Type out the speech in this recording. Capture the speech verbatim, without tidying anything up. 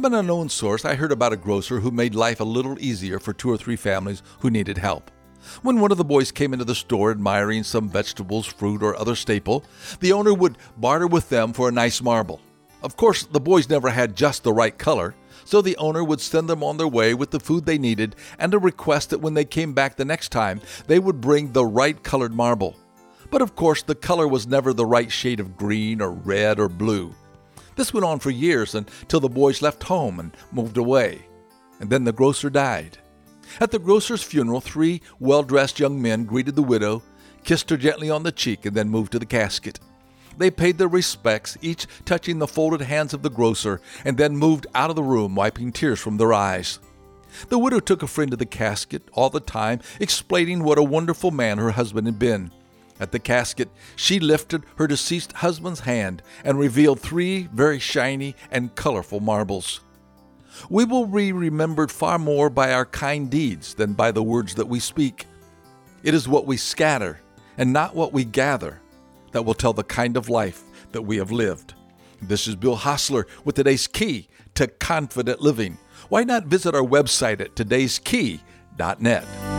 From an unknown source, I heard about a grocer who made life a little easier for two or three families who needed help. When one of the boys came into the store admiring some vegetables, fruit, or other staple, the owner would barter with them for a nice marble. Of course, the boys never had just the right color, so the owner would send them on their way with the food they needed and a request that when they came back the next time, they would bring the right colored marble. But of course, the color was never the right shade of green or red or blue. This went on for years until the boys left home and moved away. And then the grocer died. At the grocer's funeral, three well-dressed young men greeted the widow, kissed her gently on the cheek, and then moved to the casket. They paid their respects, each touching the folded hands of the grocer, and then moved out of the room, wiping tears from their eyes. The widow took a friend to the casket all the time, explaining what a wonderful man her husband had been. At the casket, she lifted her deceased husband's hand and revealed three very shiny and colorful marbles. We will be remembered far more by our kind deeds than by the words that we speak. It is what we scatter and not what we gather that will tell the kind of life that we have lived. This is Bill Hostler with today's key to confident living. Why not visit our website at today's key dot net?